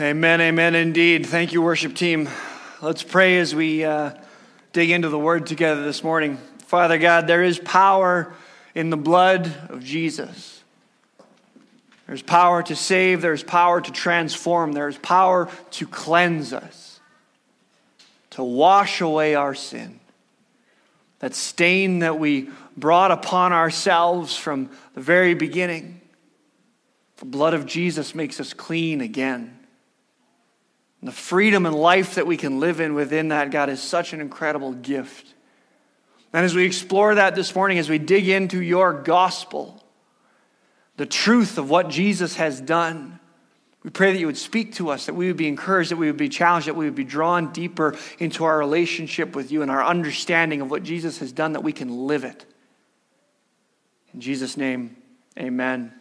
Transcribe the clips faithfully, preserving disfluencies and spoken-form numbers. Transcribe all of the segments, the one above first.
Amen, amen, indeed. Thank you, worship team. Let's pray as we uh, dig into the Word together this morning. Father God, there is power in the blood of Jesus. There's power to save. There's power to transform. There's power to cleanse us, to wash away our sin. That stain that we brought upon ourselves from the very beginning. The blood of Jesus makes us clean again. And the freedom and life that we can live in within that, God, is such an incredible gift. And as we explore that this morning, as we dig into your gospel, the truth of what Jesus has done, we pray that you would speak to us, that we would be encouraged, that we would be challenged, that we would be drawn deeper into our relationship with you and our understanding of what Jesus has done, that we can live it. In Jesus' name, amen.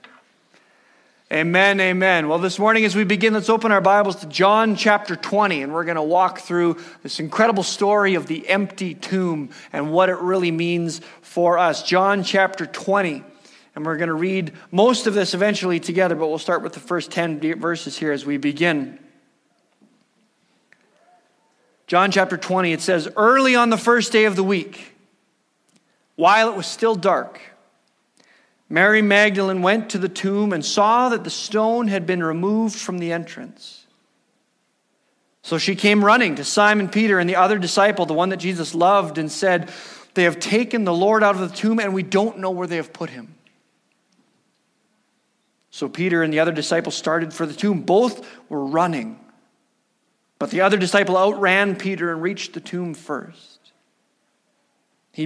Amen, amen. Well, this morning as we begin, let's open our Bibles to John chapter twenty, and we're going to walk through this incredible story of the empty tomb and what it really means for us. John chapter twenty. And we're going to read most of this eventually together, but we'll start with the first ten verses here as we begin. John chapter twenty, it says, "Early on the first day of the week, while it was still dark, Mary Magdalene went to the tomb and saw that the stone had been removed from the entrance. So she came running to Simon Peter and the other disciple, the one that Jesus loved, and said, 'They have taken the Lord out of the tomb, and we don't know where they have put him.' So Peter and the other disciple started for the tomb. Both were running, but the other disciple outran Peter and reached the tomb first. He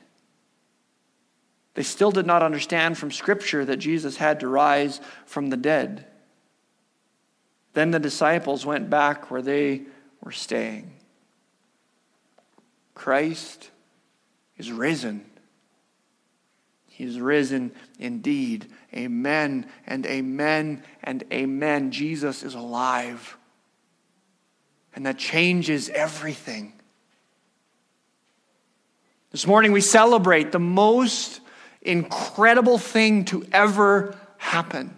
They still did not understand from Scripture that Jesus had to rise from the dead. Then the disciples went back where they were staying." Christ is risen. He is risen indeed. Amen and amen and amen. Jesus is alive. And that changes everything. This morning we celebrate the most incredible thing to ever happen.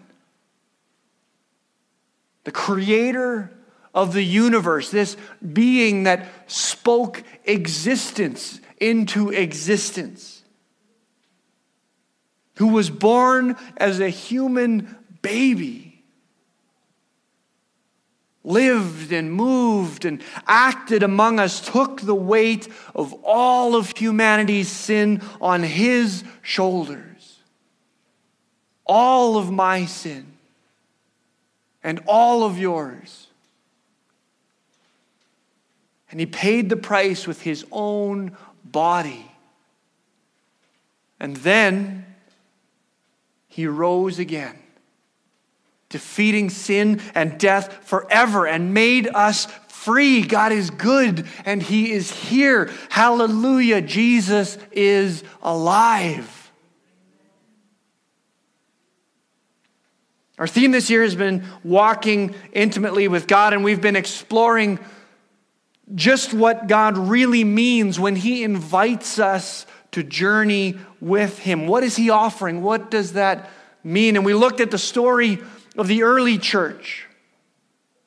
The creator of the universe, this being that spoke existence into existence, who was born as a human baby, lived and moved and acted among us, took the weight of all of humanity's sin on his shoulders. All of my sin and all of yours. And he paid the price with his own body. And then he rose again, defeating sin and death forever, and made us free. God is good, and he is here. Hallelujah. Jesus is alive. Our theme this year has been walking intimately with God, and we've been exploring just what God really means when he invites us to journey with him. What is he offering? What does that mean? And we looked at the story of the early church,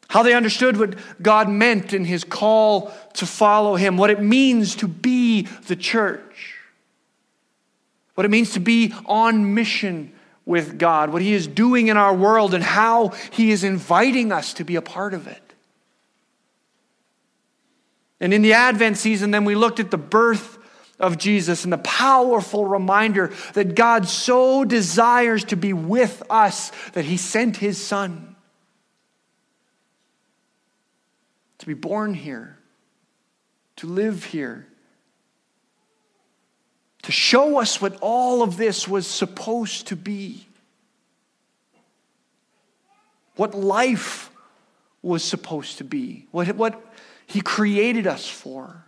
how they understood what God meant in his call to follow him, what it means to be the church, what it means to be on mission with God, what he is doing in our world, and how he is inviting us to be a part of it. And in the Advent season, then we looked at the birth of Jesus and the powerful reminder that God so desires to be with us that he sent his son to be born here, to live here, to show us what all of this was supposed to be, what life was supposed to be, what, what He created us for.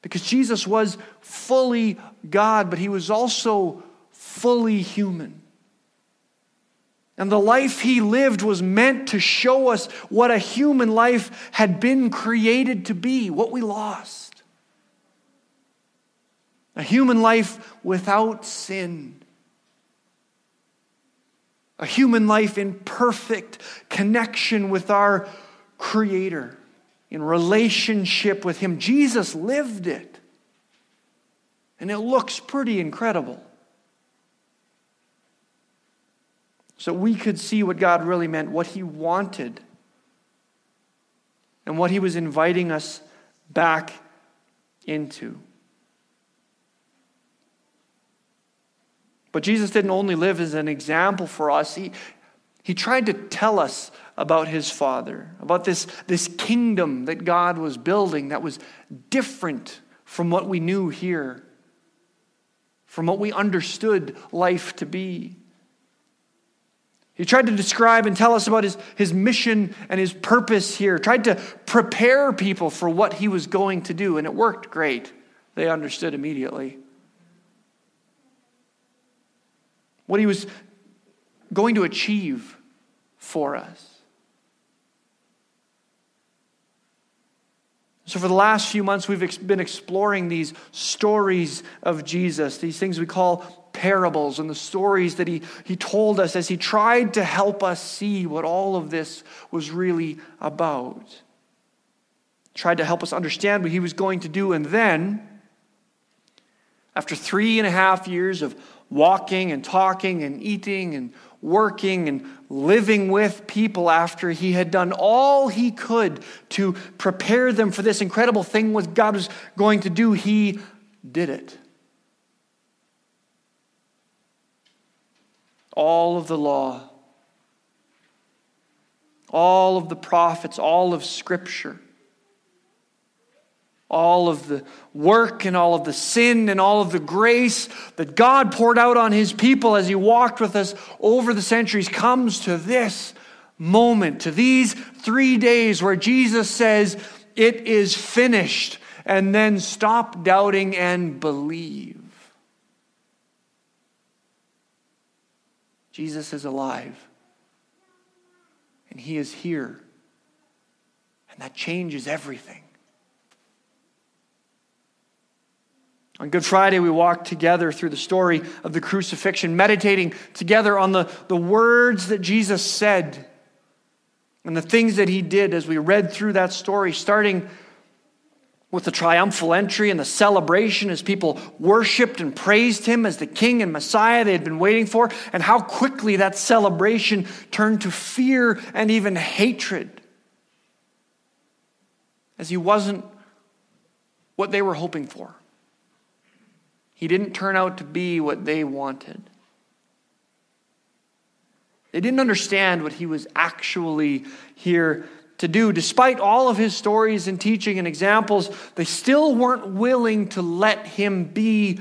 Because Jesus was fully God, but he was also fully human. And the life he lived was meant to show us what a human life had been created to be, what we lost. A human life without sin. A human life in perfect connection with our Creator, in relationship with him. Jesus lived it. And it looks pretty incredible. So we could see what God really meant, what he wanted, and what he was inviting us back into. But Jesus didn't only live as an example for us. He, he tried to tell us about his Father, about this, this kingdom that God was building that was different from what we knew here, from what we understood life to be. He tried to describe and tell us about his, his mission and his purpose here. Tried to prepare people for what he was going to do. And it worked great. They understood immediately. What he was going to achieve for us. So for the last few months, we've ex- been exploring these stories of Jesus. These things we call parables and the stories that he, he told us as he tried to help us see what all of this was really about. Tried to help us understand what he was going to do. And then, after three and a half years of walking and talking and eating and working and living with people, after he had done all he could to prepare them for this incredible thing what God was going to do, he did it. All of the law, all of the prophets, all of Scripture, all of the work and all of the sin and all of the grace that God poured out on his people as he walked with us over the centuries comes to this moment, to these three days where Jesus says, "It is finished," and then stop doubting and believe. Jesus is alive, and he is here, and that changes everything. On Good Friday, we walked together through the story of the crucifixion, meditating together on the, the words that Jesus said and the things that he did as we read through that story, starting with the triumphal entry and the celebration as people worshiped and praised him as the king and Messiah they had been waiting for, and how quickly that celebration turned to fear and even hatred, as he wasn't what they were hoping for. He didn't turn out to be what they wanted. They didn't understand what he was actually here to do. Despite all of his stories and teaching and examples, they still weren't willing to let him be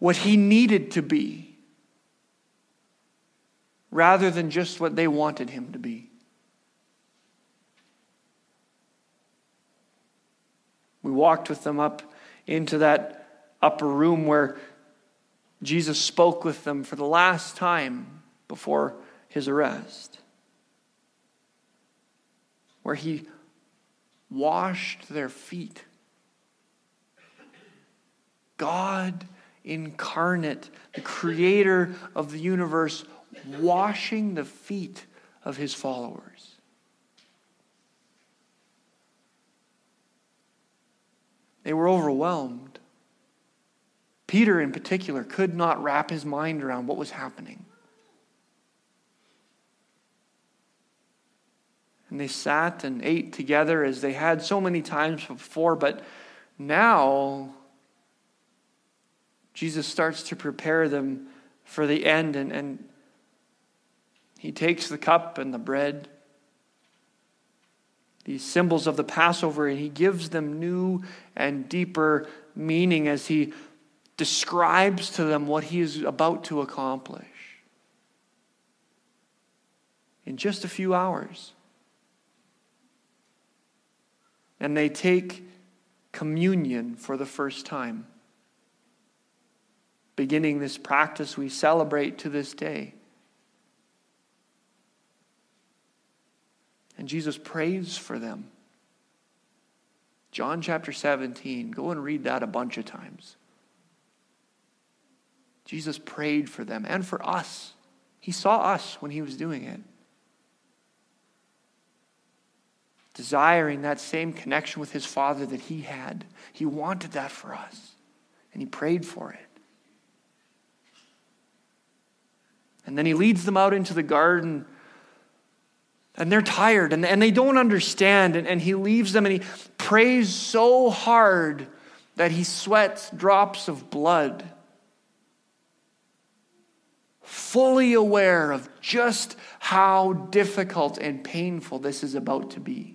what he needed to be, rather than just what they wanted him to be. We walked with them up into that upper room where Jesus spoke with them for the last time before his arrest, where he washed their feet. God incarnate, the creator of the universe, washing the feet of his followers. They were overwhelmed. Peter, in particular, could not wrap his mind around what was happening. And they sat and ate together as they had so many times before. But now, Jesus starts to prepare them for the end. And, and he takes the cup and the bread, these symbols of the Passover, and he gives them new and deeper meaning as he describes to them what he is about to accomplish. In just a few hours, and they take communion for the first time. Beginning this practice, we celebrate to this day. And Jesus prays for them. John chapter seventeen, go and read that a bunch of times. Jesus prayed for them and for us. He saw us when he was doing it. Desiring that same connection with his Father that he had. He wanted that for us. And he prayed for it. And then he leads them out into the garden. And they're tired and, and they don't understand. And, and he leaves them and he prays so hard that he sweats drops of blood. Fully aware of just how difficult and painful this is about to be.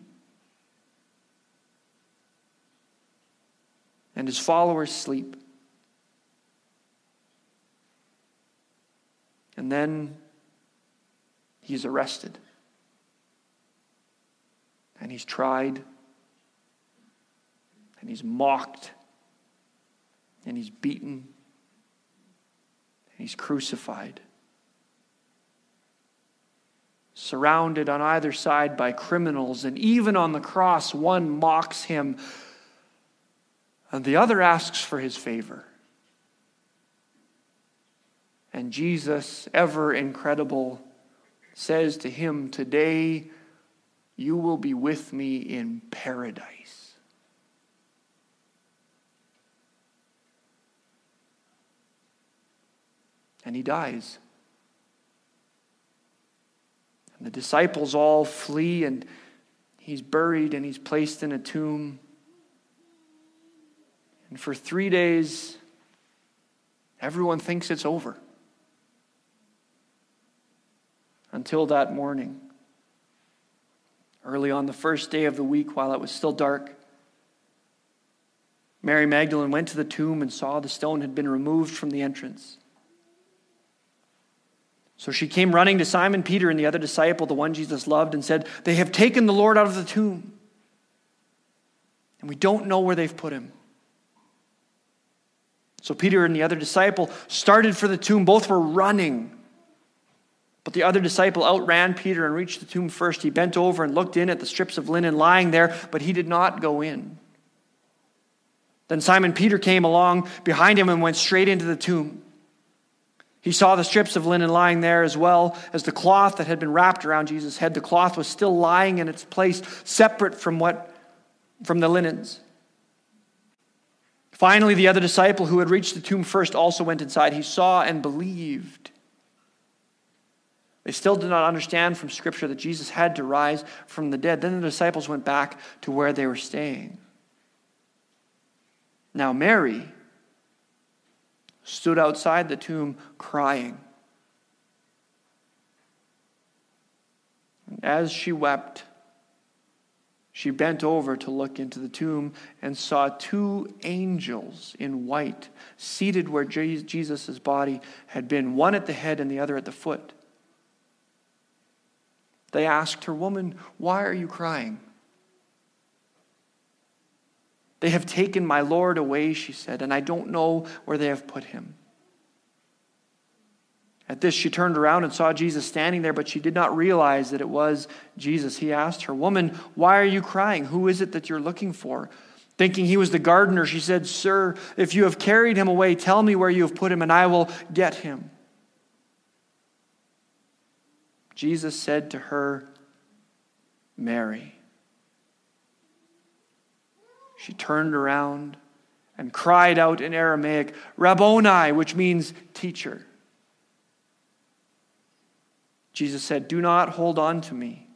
And his followers sleep. And then he's arrested. And he's tried. And he's mocked. And he's beaten. He's crucified. Surrounded on either side by criminals, and even on the cross, one mocks him, and the other asks for his favor. And Jesus, ever incredible, says to him, "Today you will be with me in paradise." And he dies. And the disciples all flee, and he's buried and he's placed in a tomb. And for three days, everyone thinks it's over. Until that morning. Early on the first day of the week, while it was still dark, Mary Magdalene went to the tomb and saw the stone had been removed from the entrance. So she came running to Simon Peter and the other disciple, the one Jesus loved, and said, "They have taken the Lord out of the tomb, and we don't know where they've put him." So Peter and the other disciple started for the tomb. Both were running. But the other disciple outran Peter and reached the tomb first. He bent over and looked in at the strips of linen lying there, but he did not go in. Then Simon Peter came along behind him and went straight into the tomb. He saw the strips of linen lying there as well as the cloth that had been wrapped around Jesus' head. The cloth was still lying in its place, separate from what from the linens. Finally, the other disciple who had reached the tomb first also went inside. He saw and believed. They still did not understand from Scripture that Jesus had to rise from the dead. Then the disciples went back to where they were staying. Now Mary stood outside the tomb crying. And as she wept, she bent over to look into the tomb and saw two angels in white seated where Jesus' body had been, one at the head and the other at the foot. They asked her, "Woman, why are you crying?" "They have taken my Lord away," she said, "and I don't know where they have put him." At this, she turned around and saw Jesus standing there, but she did not realize that it was Jesus. He asked her, "Woman, why are you crying? Who is it that you're looking for?" Thinking he was the gardener, she said, "Sir, if you have carried him away, tell me where you have put him, and I will get him." Jesus said to her, "Mary." She turned around and cried out in Aramaic, "Rabboni," which means teacher. Jesus said, "Do not hold on to me,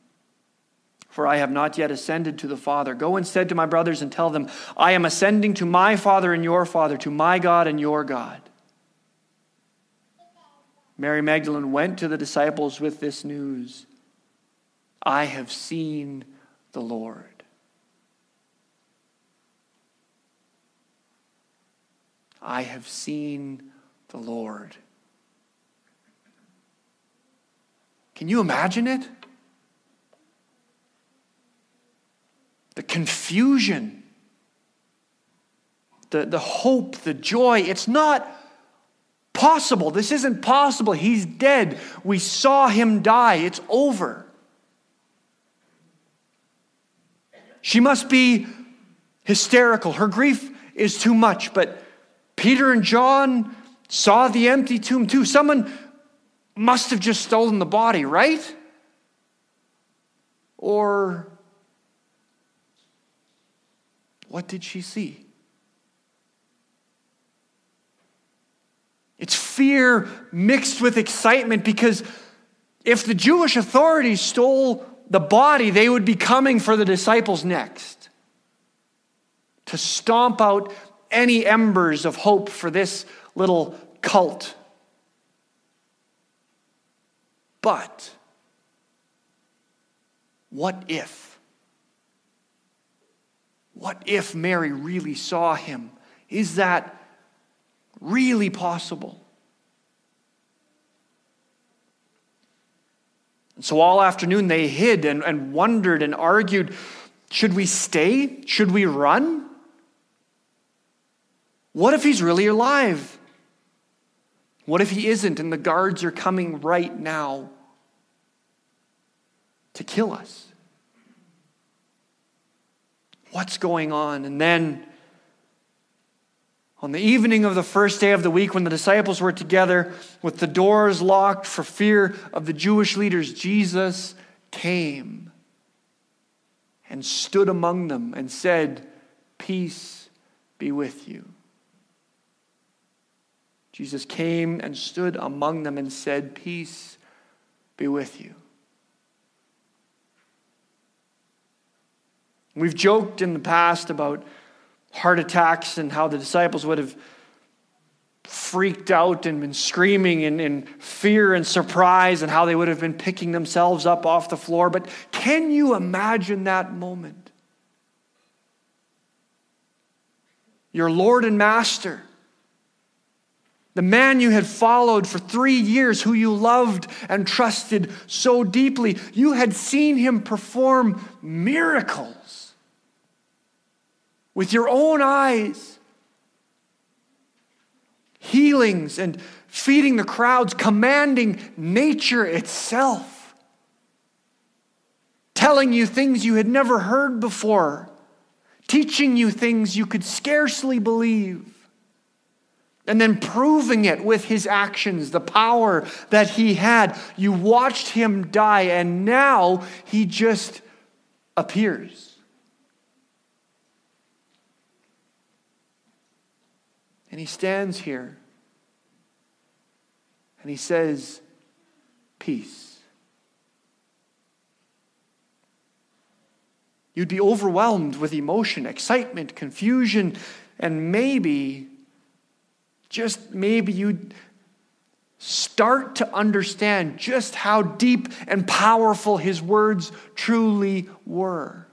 for I have not yet ascended to the Father. Go instead to my brothers and tell them, I am ascending to my Father and your Father, to my God and your God." Mary Magdalene went to the disciples with this news, "I have seen the Lord." I have seen the Lord. Can you imagine it? the confusion, the, the hope, the joy. It's not possible. This isn't possible. He's dead. We saw him die. It's over. She must be hysterical. Her grief is too much. But Peter and John saw the empty tomb too. Someone must have just stolen the body, right? Or what did she see? It's fear mixed with excitement, because if the Jewish authorities stole the body, they would be coming for the disciples next to stomp out any embers of hope for this little cult. But what if? What if Mary really saw him? Is that really possible? And so all afternoon they hid and, and wondered and argued, should we stay? Should we run? What if he's really alive? What if he isn't and the guards are coming right now to kill us? What's going on? And then on the evening of the first day of the week, when the disciples were together with the doors locked for fear of the Jewish leaders, Jesus came and stood among them and said, "Peace be with you." Jesus came and stood among them and said, "Peace be with you." We've joked in the past about heart attacks and how the disciples would have freaked out and been screaming in, in fear and surprise, and how they would have been picking themselves up off the floor. But can you imagine that moment? Your Lord and Master, the man you had followed for three years, who you loved and trusted so deeply, you had seen him perform miracles with your own eyes, healings and feeding the crowds, commanding nature itself, telling you things you had never heard before, teaching you things you could scarcely believe, and then proving it with his actions, the power that he had. You watched him die, and now he just appears. And he stands here and he says, "Peace." You'd be overwhelmed with emotion, excitement, confusion, and maybe, just maybe, you'd start to understand just how deep and powerful his words truly were.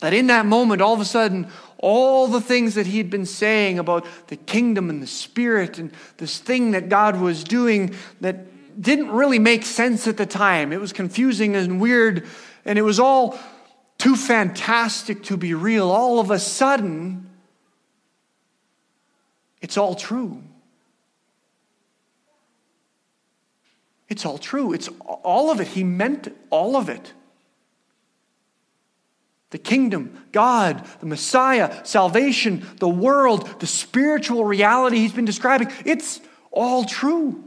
That in that moment, all of a sudden, all the things that he had been saying about the kingdom and the Spirit and this thing that God was doing that didn't really make sense at the time. It was confusing and weird, and it was all too fantastic to be real. All of a sudden, it's all true. It's all true. It's all of it. He meant all of it. The kingdom, God, the Messiah, salvation, the world, the spiritual reality he's been describing, it's all true.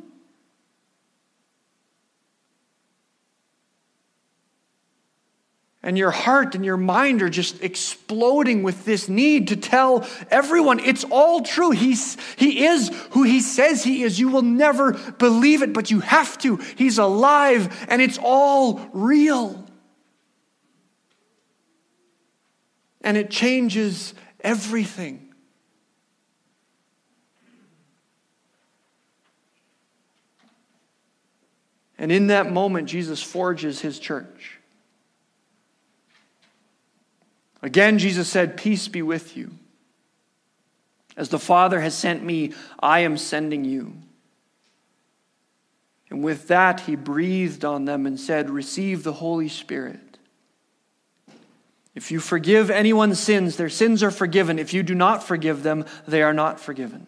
And your heart and your mind are just exploding with this need to tell everyone it's all true. He's, he is who he says he is. You will never believe it, but you have to. He's alive, and it's all real. And it changes everything. And in that moment, Jesus forges his church. Again, Jesus said, "Peace be with you. As the Father has sent me, I am sending you." And with that, he breathed on them and said, "Receive the Holy Spirit. If you forgive anyone's sins, their sins are forgiven. If you do not forgive them, they are not forgiven.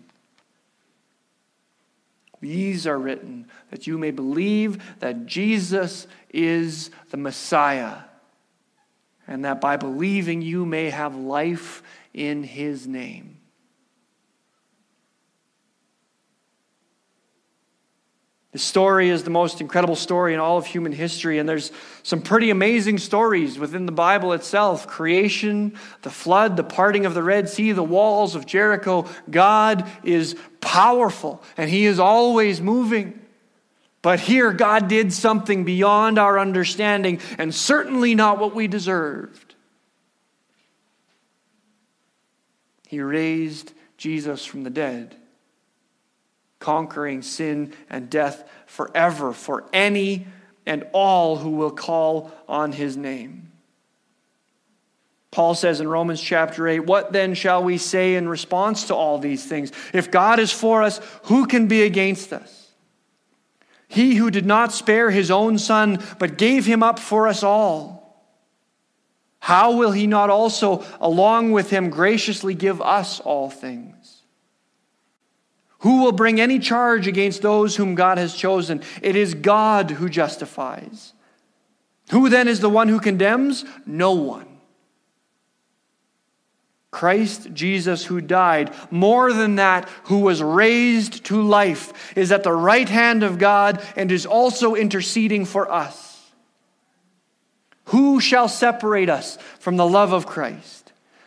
These are written that you may believe that Jesus is the Messiah, and that by believing you may have life in his name. The story is the most incredible story in all of human history, and there's some pretty amazing stories within the Bible itself. Creation, the flood, the parting of the Red Sea, the walls of Jericho. God is powerful, and he is always moving. But here, God did something beyond our understanding, and certainly not what we deserved. He raised Jesus from the dead, conquering sin and death forever for any and all who will call on his name. Paul says in Romans chapter eight, "What then shall we say in response to all these things? If God is for us, who can be against us? He who did not spare his own son, but gave him up for us all, how will he not also, along with him, graciously give us all things? Who will bring any charge against those whom God has chosen? It is God who justifies. Who then is the one who condemns? No one. Christ Jesus, who died, more than that, who was raised to life, is at the right hand of God and is also interceding for us. Who shall separate us from the love of Christ?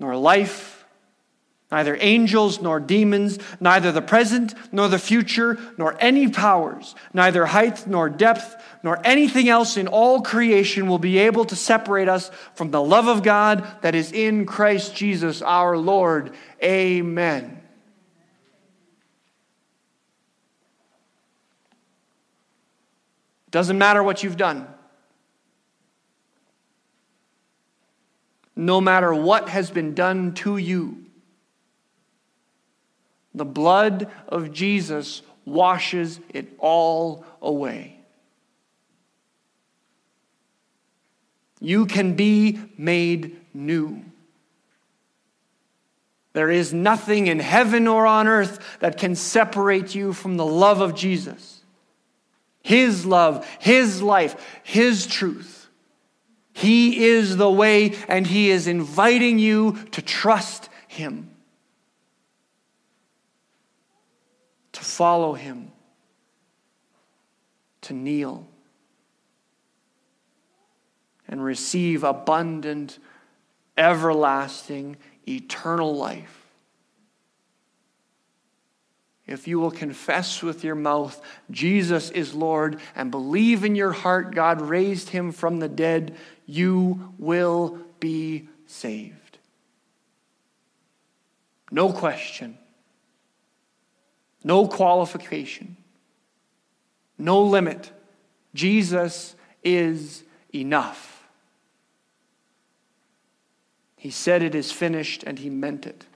nor life, neither angels nor demons, neither the present nor the future, nor any powers, neither height nor depth, nor anything else in all creation will be able to separate us from the love of God that is in Christ Jesus our Lord. Amen." Doesn't matter what you've done. No matter what has been done to you, the blood of Jesus washes it all away. You can be made new. There is nothing in heaven or on earth that can separate you from the love of Jesus. His love, his life, his truth. He is the way, and he is inviting you to trust him, to follow him, to kneel and receive abundant, everlasting, eternal life If you will confess with your mouth, Jesus is Lord, and believe in your heart, God raised him from the dead, you will be saved. No question. No qualification. No limit. Jesus is enough. He said it is finished, and he meant it.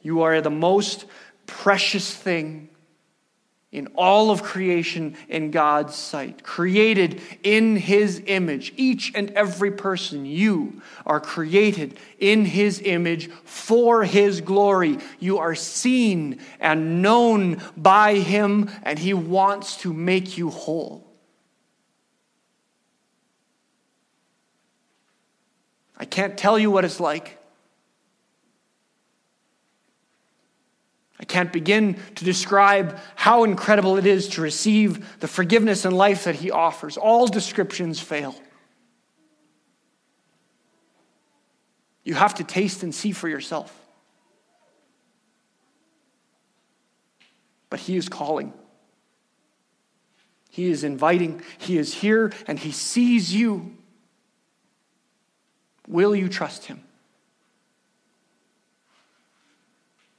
You are the most precious thing in all of creation in God's sight. Created in his image. Each and every person, you are created in his image for his glory. You are seen and known by him, and he wants to make you whole. I can't tell you what it's like. I can't begin to describe how incredible it is to receive the forgiveness and life that he offers. All descriptions fail. You have to taste and see for yourself. But he is calling. He is inviting. He is here and he sees you. Will you trust him?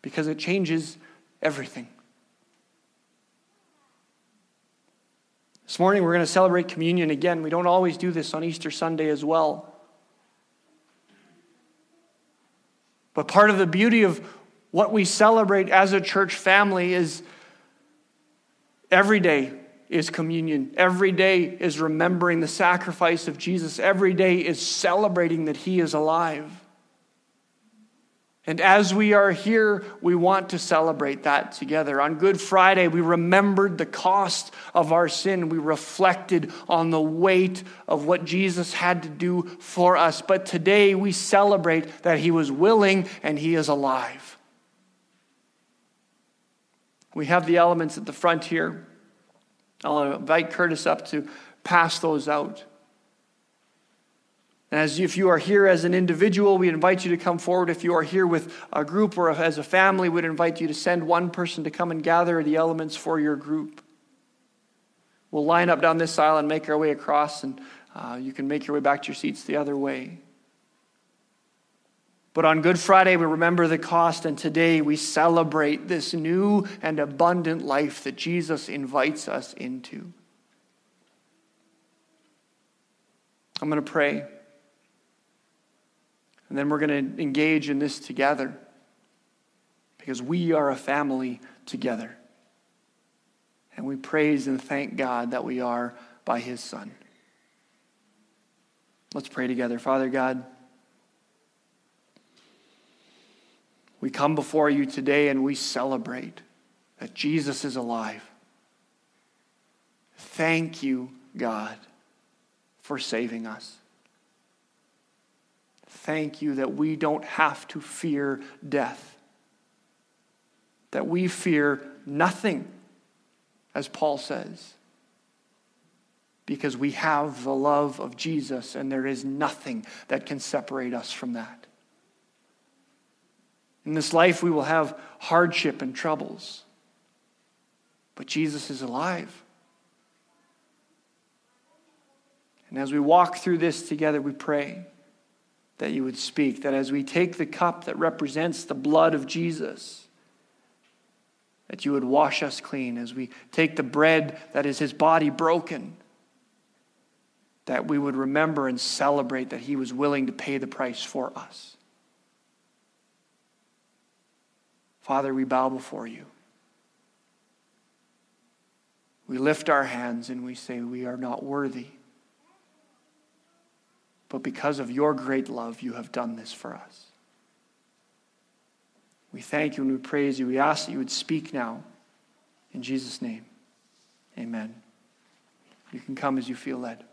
Because it changes everything. This morning we're going to celebrate communion again. We don't always do this on Easter Sunday as well. But part of the beauty of what we celebrate as a church family is every day is communion. Every day is remembering the sacrifice of Jesus. Every day is celebrating that he is alive. And as we are here, we want to celebrate that together. On Good Friday, we remembered the cost of our sin. We reflected on the weight of what Jesus had to do for us. But today, we celebrate that he was willing and he is alive. We have the elements at the front here. I'll invite Curtis up to pass those out. As if you are here as an individual, we invite you to come forward. If you are here with a group or as a family, we'd invite you to send one person to come and gather the elements for your group. We'll line up down this aisle and make our way across, and uh, you can make your way back to your seats the other way. But on Good Friday, we remember the cost, and today we celebrate this new and abundant life that Jesus invites us into. I'm going to pray. And then we're going to engage in this together because we are a family together. And we praise and thank God that we are by his Son. Let's pray together. Father God, we come before you today and we celebrate that Jesus is alive. Thank you, God, for saving us. Thank you that we don't have to fear death. That we fear nothing, as Paul says, because we have the love of Jesus and there is nothing that can separate us from that. In this life, we will have hardship and troubles, but Jesus is alive. And as we walk through this together, we pray that you would speak, that as we take the cup that represents the blood of Jesus, that you would wash us clean. As we take the bread that is his body broken, that we would remember and celebrate that he was willing to pay the price for us. Father, we bow before you. We lift our hands and we say we are not worthy. But because of your great love, you have done this for us. We thank you and we praise you. We ask that you would speak now. In Jesus' name, amen. You can come as you feel led.